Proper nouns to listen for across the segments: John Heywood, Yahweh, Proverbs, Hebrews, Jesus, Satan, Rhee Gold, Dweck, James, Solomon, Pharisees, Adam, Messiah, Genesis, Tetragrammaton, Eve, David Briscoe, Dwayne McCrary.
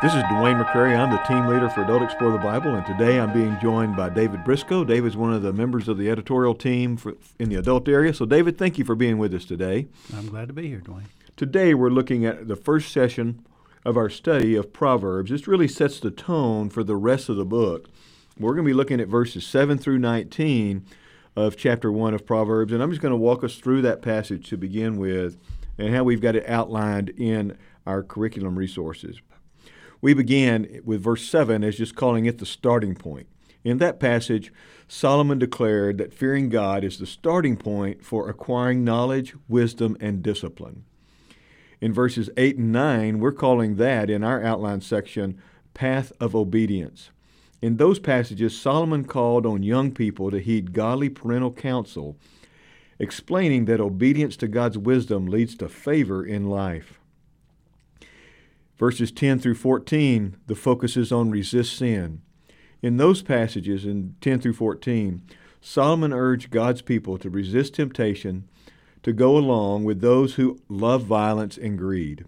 This is Dwayne McCrary. I'm the team leader for Adult Explore the Bible, and today I'm being joined by David Briscoe. David's one of the members of the editorial team in the adult area. So, David, thank you for being with us today. I'm glad to be here, Dwayne. Today we're looking at the first session of our study of Proverbs. This really sets the tone for the rest of the book. We're going to be looking at verses 7 through 19 of chapter 1 of Proverbs, and I'm just going to walk us through that passage to begin with and how we've got it outlined in our curriculum resources. We began with verse 7 as just calling it the starting point. In that passage, Solomon declared that fearing God is the starting point for acquiring knowledge, wisdom, and discipline. In verses 8 and 9, we're calling that, in our outline section, Path of Obedience. In those passages, Solomon called on young people to heed godly parental counsel, explaining that obedience to God's wisdom leads to favor in life. Verses 10 through 14, the focus is on resist sin. In those passages, in 10 through 14, Solomon urged God's people to resist temptation to go along with those who love violence and greed.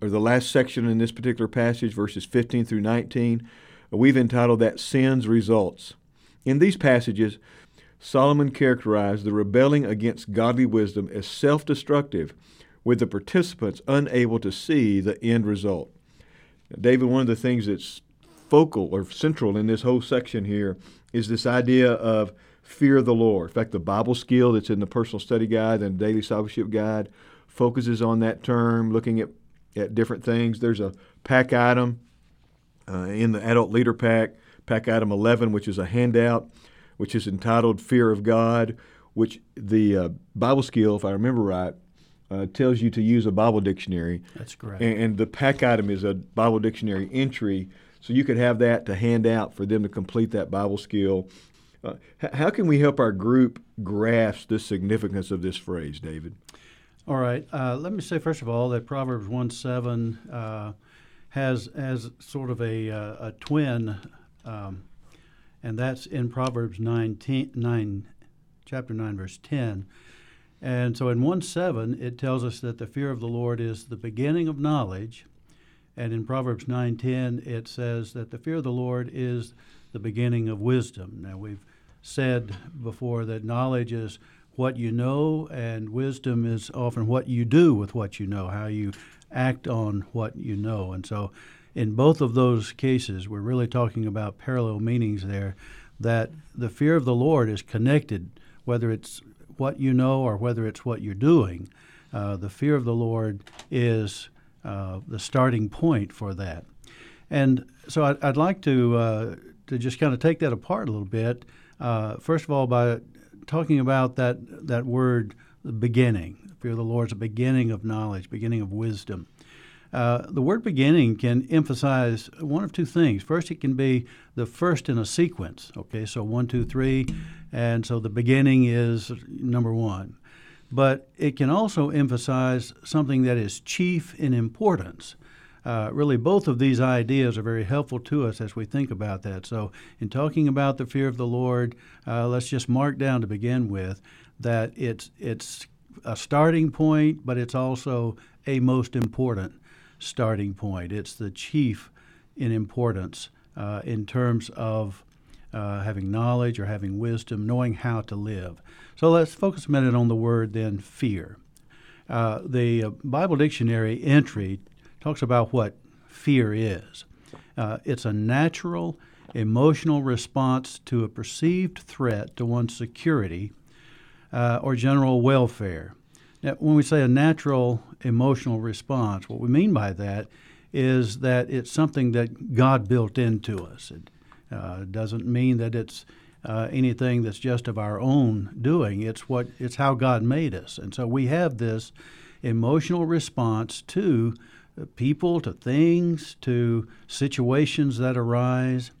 Or the last section in this particular passage, verses 15 through 19, we've entitled that Sin's Results. In these passages, Solomon characterized the rebelling against godly wisdom as self-destructive, with the participants unable to see the end result. David, one of the things that's focal or central in this whole section here is this idea of fear the Lord. In fact, the Bible skill that's in the personal study guide and daily discipleship guide focuses on that term, looking at different things. There's a pack item in the adult leader pack item 11, which is a handout, which is entitled Fear of God, which the Bible skill, if I remember right, tells you to use a Bible dictionary. That's correct. And the pack item is a Bible dictionary entry, so you could have that to hand out for them to complete that Bible skill. How can we help our group grasp the significance of this phrase, David? All right. Let me say, first of all, that Proverbs 1:7 has sort of a twin, and that's in Proverbs 9, chapter 9, verse 10. And so in 1:7, it tells us that the fear of the Lord is the beginning of knowledge. And in Proverbs 9:10, it says that the fear of the Lord is the beginning of wisdom. Now, we've said before that knowledge is what you know, and wisdom is often what you do with what you know, how you act on what you know. And so in both of those cases, we're really talking about parallel meanings there, that the fear of the Lord is connected, whether it's what you know or whether it's what you're doing. The fear of the Lord is the starting point for that. And so I'd like to just kind of take that apart a little bit. First of all, by talking about that word, the beginning. The fear of the Lord is a beginning of knowledge, beginning of wisdom. The word beginning can emphasize one of two things. First, it can be the first in a sequence, okay, so 1, 2, 3, and so the beginning is number one. But it can also emphasize something that is chief in importance. Really, both of these ideas are very helpful to us as we think about that. So in talking about the fear of the Lord, let's just mark down to begin with that it's a starting point, but it's also a most important starting point. It's the chief in importance in terms of having knowledge or having wisdom, knowing how to live. So let's focus a minute on the word then, fear. The Bible dictionary entry talks about what fear is. It's a natural, emotional response to a perceived threat to one's security or general welfare. Now, when we say a natural emotional response, what we mean by that is that it's something that God built into us. It doesn't mean that it's anything that's just of our own doing. It's how God made us. And so we have this emotional response to people, to things, to situations that arise.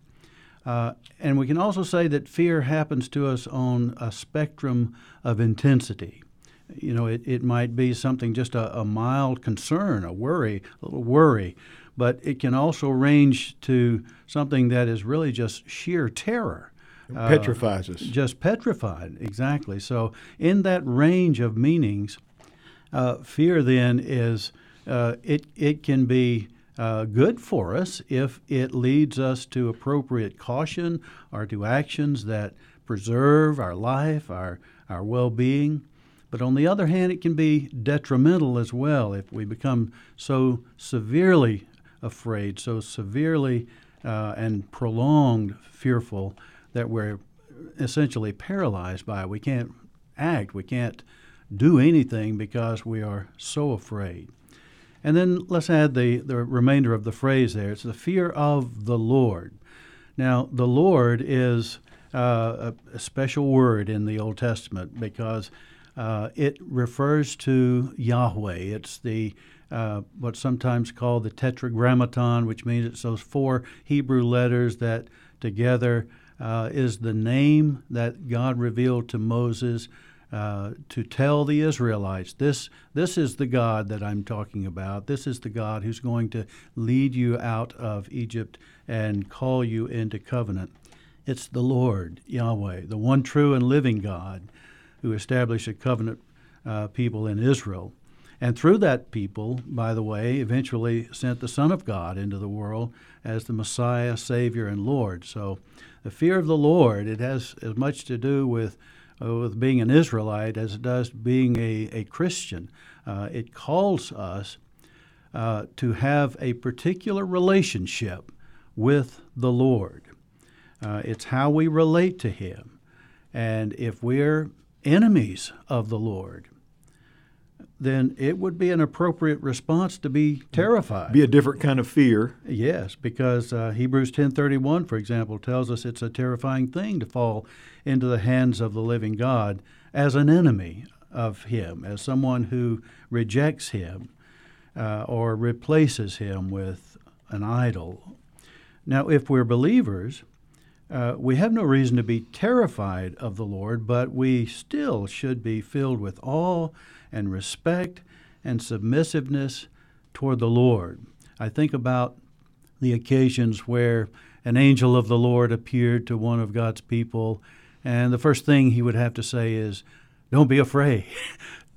And we can also say that fear happens to us on a spectrum of intensity. You know, it might be something, just a mild concern, a little worry, but it can also range to something that is really just sheer terror. It petrifies us. Just petrified, exactly. So in that range of meanings, fear then is, it can be good for us if it leads us to appropriate caution or to actions that preserve our life, our well-being. But on the other hand, it can be detrimental as well if we become so severely afraid, so severely and prolonged fearful that we're essentially paralyzed by it. We can't act, we can't do anything because we are so afraid. And then let's add the remainder of the phrase there. It's the fear of the Lord. Now, the Lord is a special word in the Old Testament because it refers to Yahweh. It's the what's sometimes called the Tetragrammaton, which means it's those four Hebrew letters that together is the name that God revealed to Moses to tell the Israelites, this is the God that I'm talking about. This is the God who's going to lead you out of Egypt and call you into covenant. It's the Lord, Yahweh, the one true and living God who established a covenant people in Israel. And through that people, by the way, eventually sent the Son of God into the world as the Messiah, Savior, and Lord. So the fear of the Lord, it has as much to do with being an Israelite as it does being a Christian. It calls us to have a particular relationship with the Lord. It's how we relate to Him. And if we're enemies of the Lord, then it would be an appropriate response to be terrified. Be a different kind of fear. Yes, because Hebrews 10:31, for example, tells us it's a terrifying thing to fall into the hands of the living God as an enemy of Him, as someone who rejects Him or replaces Him with an idol. Now, if we're believers, we have no reason to be terrified of the Lord, but we still should be filled with awe and respect and submissiveness toward the Lord. I think about the occasions where an angel of the Lord appeared to one of God's people, and the first thing he would have to say is, "Don't be afraid."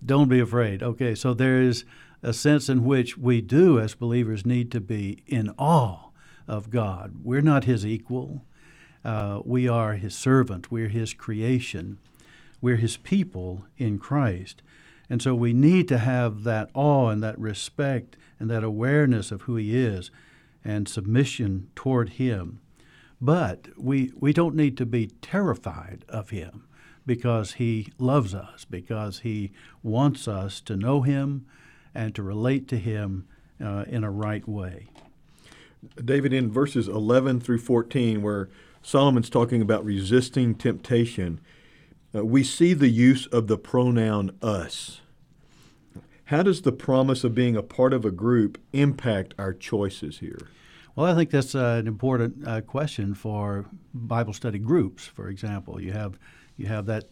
Don't be afraid. Okay, so there is a sense in which we do, as believers, need to be in awe of God. We're not His equal. We are His servant. We're His creation. We're His people in Christ. And so we need to have that awe and that respect and that awareness of who He is and submission toward Him. But we don't need to be terrified of Him because He loves us, because He wants us to know Him and to relate to Him in a right way. David, in verses 11 through 14, where Solomon's talking about resisting temptation, we see the use of the pronoun us. How does the promise of being a part of a group impact our choices here? Well, I think that's an important question for Bible study groups, for example. You have that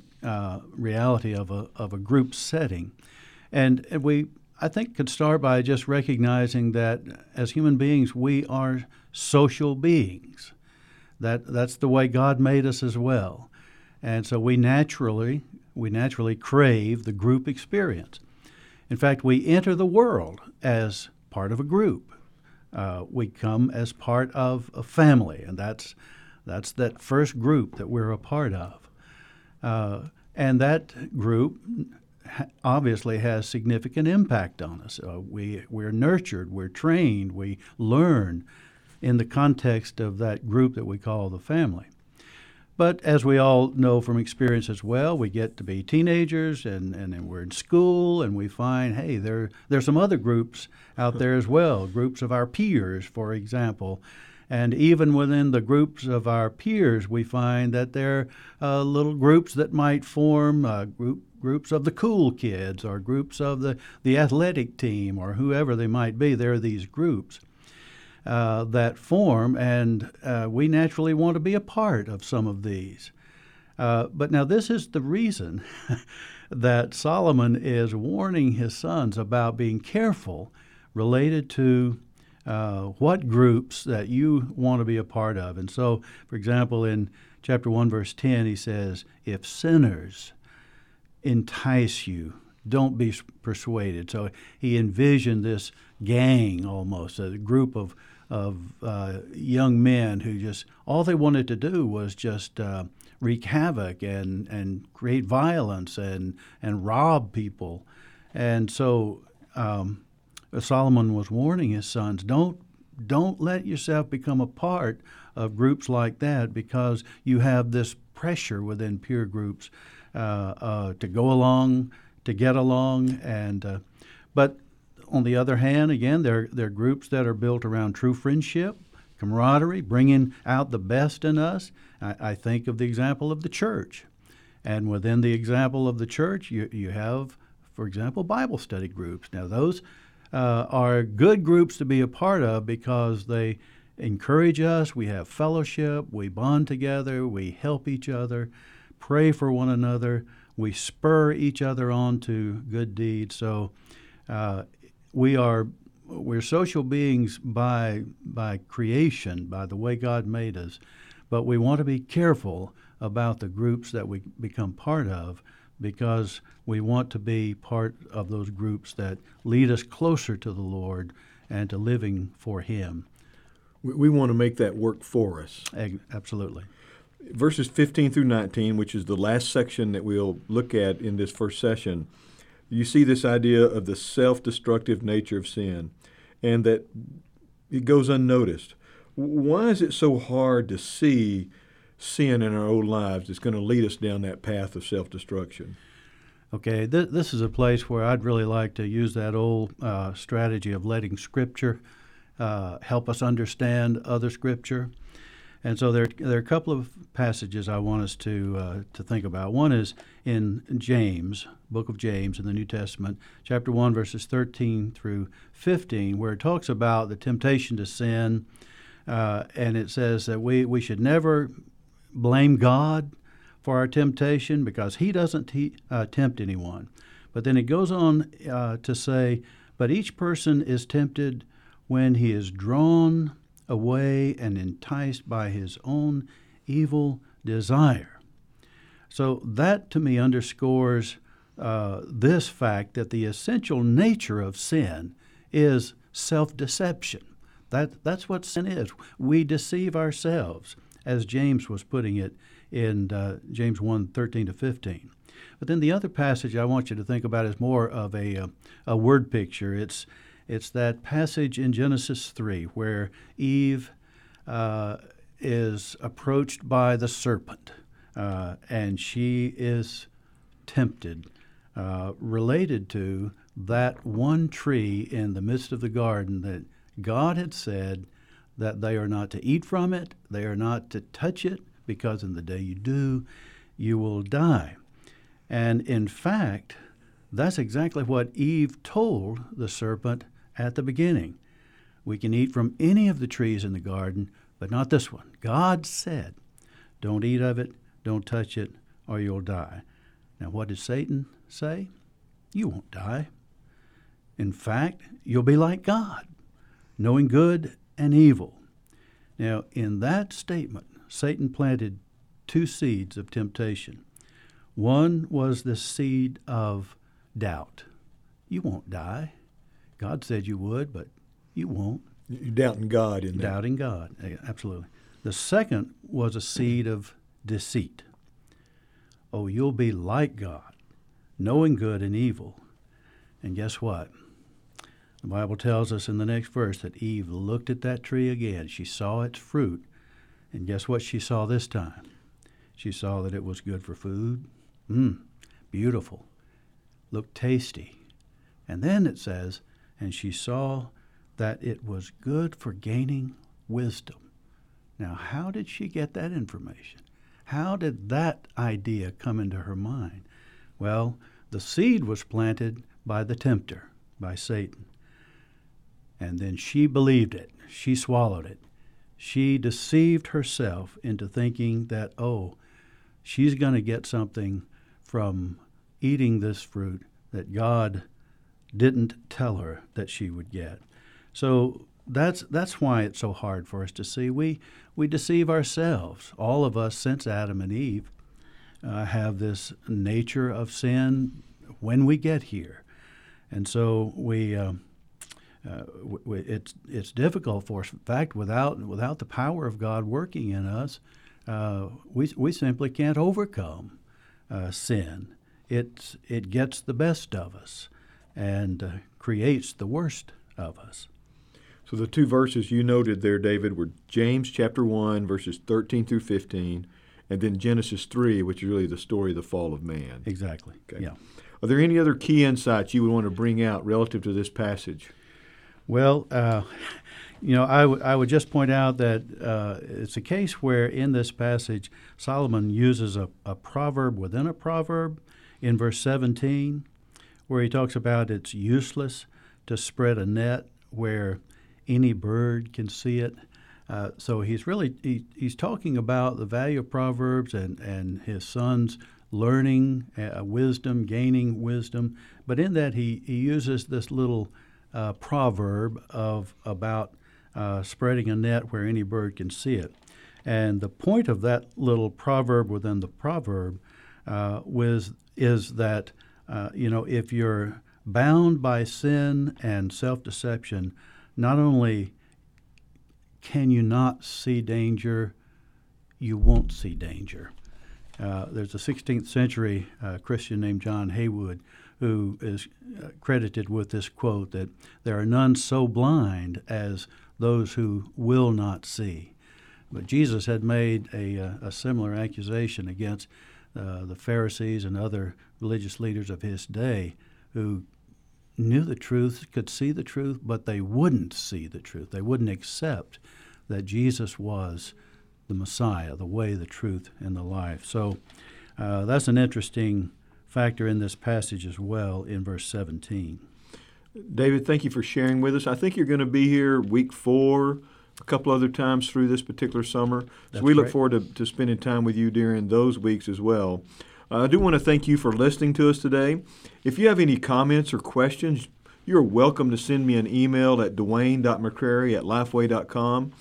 reality of a group setting, and I think could start by just recognizing that as human beings we are social beings. That's the way God made us as well. And so we naturally crave the group experience. In fact, we enter the world as part of a group. We come as part of a family, and that's that first group that we're a part of. And that group obviously has significant impact on us. We're nurtured, we're trained, we learn in the context of that group that we call the family. But as we all know from experience as well, we get to be teenagers and then we're in school and we find, hey, there's some other groups out there as well, groups of our peers, for example. And even within the groups of our peers, we find that there are little groups that might form groups of the cool kids or groups of the athletic team or whoever they might be. There are these groups that form, and we naturally want to be a part of some of these. But now this is the reason that Solomon is warning his sons about being careful related to what groups that you want to be a part of. And so, for example, in chapter 1, verse 10, he says, "If sinners entice you, don't be persuaded." So he envisioned this gang almost, a group of young men who just, all they wanted to do was just wreak havoc and create violence and rob people. And so Solomon was warning his sons, don't let yourself become a part of groups like that, because you have this pressure within peer groups to go along, to get along. And but on the other hand, again, there are groups that are built around true friendship, camaraderie, bringing out the best in us. I think of the example of the church. And within the example of the church, you have, for example, Bible study groups. Now, those are good groups to be a part of because they encourage us. We have fellowship. We bond together. We help each other, pray for one another. We spur each other on to good deeds. So we're social beings by creation, by the way God made us, but we want to be careful about the groups that we become part of, because we want to be part of those groups that lead us closer to the Lord and to living for Him. We want to make that work for us. Absolutely. Verses 15 through 19, which is the last section that we'll look at in this first session, you see this idea of the self-destructive nature of sin, and that it goes unnoticed. Why is it so hard to see sin in our own lives that's going to lead us down that path of self-destruction? Okay, this is a place where I'd really like to use that old strategy of letting Scripture help us understand other Scripture. And so there are a couple of passages I want us to think about. One is in James, book of James in the New Testament, chapter 1, verses 13 through 15, where it talks about the temptation to sin, and it says that we should never blame God for our temptation, because He doesn't tempt anyone. But then it goes on to say, but each person is tempted when he is drawn away and enticed by his own evil desire. So that to me underscores this fact that the essential nature of sin is self-deception. That's what sin is. We deceive ourselves, as James was putting it in James 1, 13 to 15. But then the other passage I want you to think about is more of a word picture. It's that passage in Genesis 3 where Eve is approached by the serpent, and she is tempted, related to that one tree in the midst of the garden that God had said that they are not to eat from it, they are not to touch it, because in the day you do, you will die. And in fact, that's exactly what Eve told the serpent at the beginning. We can eat from any of the trees in the garden, but not this one. God said, don't eat of it, don't touch it, or you'll die. Now, what did Satan say? You won't die. In fact, you'll be like God, knowing good and evil. Now, in that statement, Satan planted two seeds of temptation. One was the seed of doubt. You won't die. God said you would, but you won't. You're doubting God in that. Doubting God, absolutely. The second was a seed of deceit. Oh, you'll be like God, knowing good and evil. And guess what? The Bible tells us in the next verse that Eve looked at that tree again. She saw its fruit. And guess what she saw this time? She saw that it was good for food. Beautiful. Looked tasty. And then it says, and she saw that it was good for gaining wisdom. Now, how did she get that information? How did that idea come into her mind? Well, the seed was planted by the tempter, by Satan. And then she believed it. She swallowed it. She deceived herself into thinking that, oh, she's going to get something from eating this fruit that God didn't tell her that she would get. So that's why it's so hard for us to see. We deceive ourselves. All of us since Adam and Eve have this nature of sin when we get here. And so we it's difficult for us. In fact, without the power of God working in us, we simply can't overcome sin. It gets the best of us and creates the worst of us. So the two verses you noted there, David, were James chapter 1, verses 13 through 15, and then Genesis 3, which is really the story of the fall of man. Exactly. Okay. Yeah. Are there any other key insights you would want to bring out relative to this passage? Well, I would just point out that it's a case where in this passage Solomon uses a proverb within a proverb in verse 17, where he talks about it's useless to spread a net where any bird can see it. So he's really he's talking about the value of Proverbs and his son's learning wisdom, gaining wisdom. But in that he uses this little proverb about spreading a net where any bird can see it. And the point of that little proverb within the proverb is that if you're bound by sin and self-deception, not only can you not see danger, you won't see danger. There's a 16th century Christian named John Heywood who is credited with this quote that there are none so blind as those who will not see. But Jesus had made a similar accusation against the Pharisees and other religious leaders of his day who knew the truth, could see the truth, but they wouldn't see the truth. They wouldn't accept that Jesus was the Messiah, the way, the truth, and the life. So that's an interesting factor in this passage as well in verse 17. David, thank you for sharing with us. I think you're going to be here week 4, a couple other times through this particular summer. So we look forward to spending time with you during those weeks as well. I do want to thank you for listening to us today. If you have any comments or questions, you're welcome to send me an email at dwayne.mccrary@lifeway.com.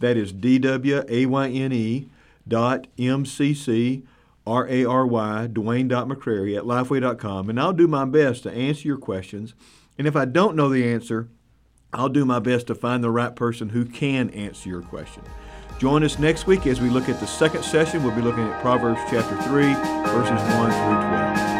That is dwayne.mccrary, dwayne.mccrary@lifeway.com. And I'll do my best to answer your questions. And if I don't know the answer, I'll do my best to find the right person who can answer your question. Join us next week as we look at the second session. We'll be looking at Proverbs chapter 3, verses 1 through 12.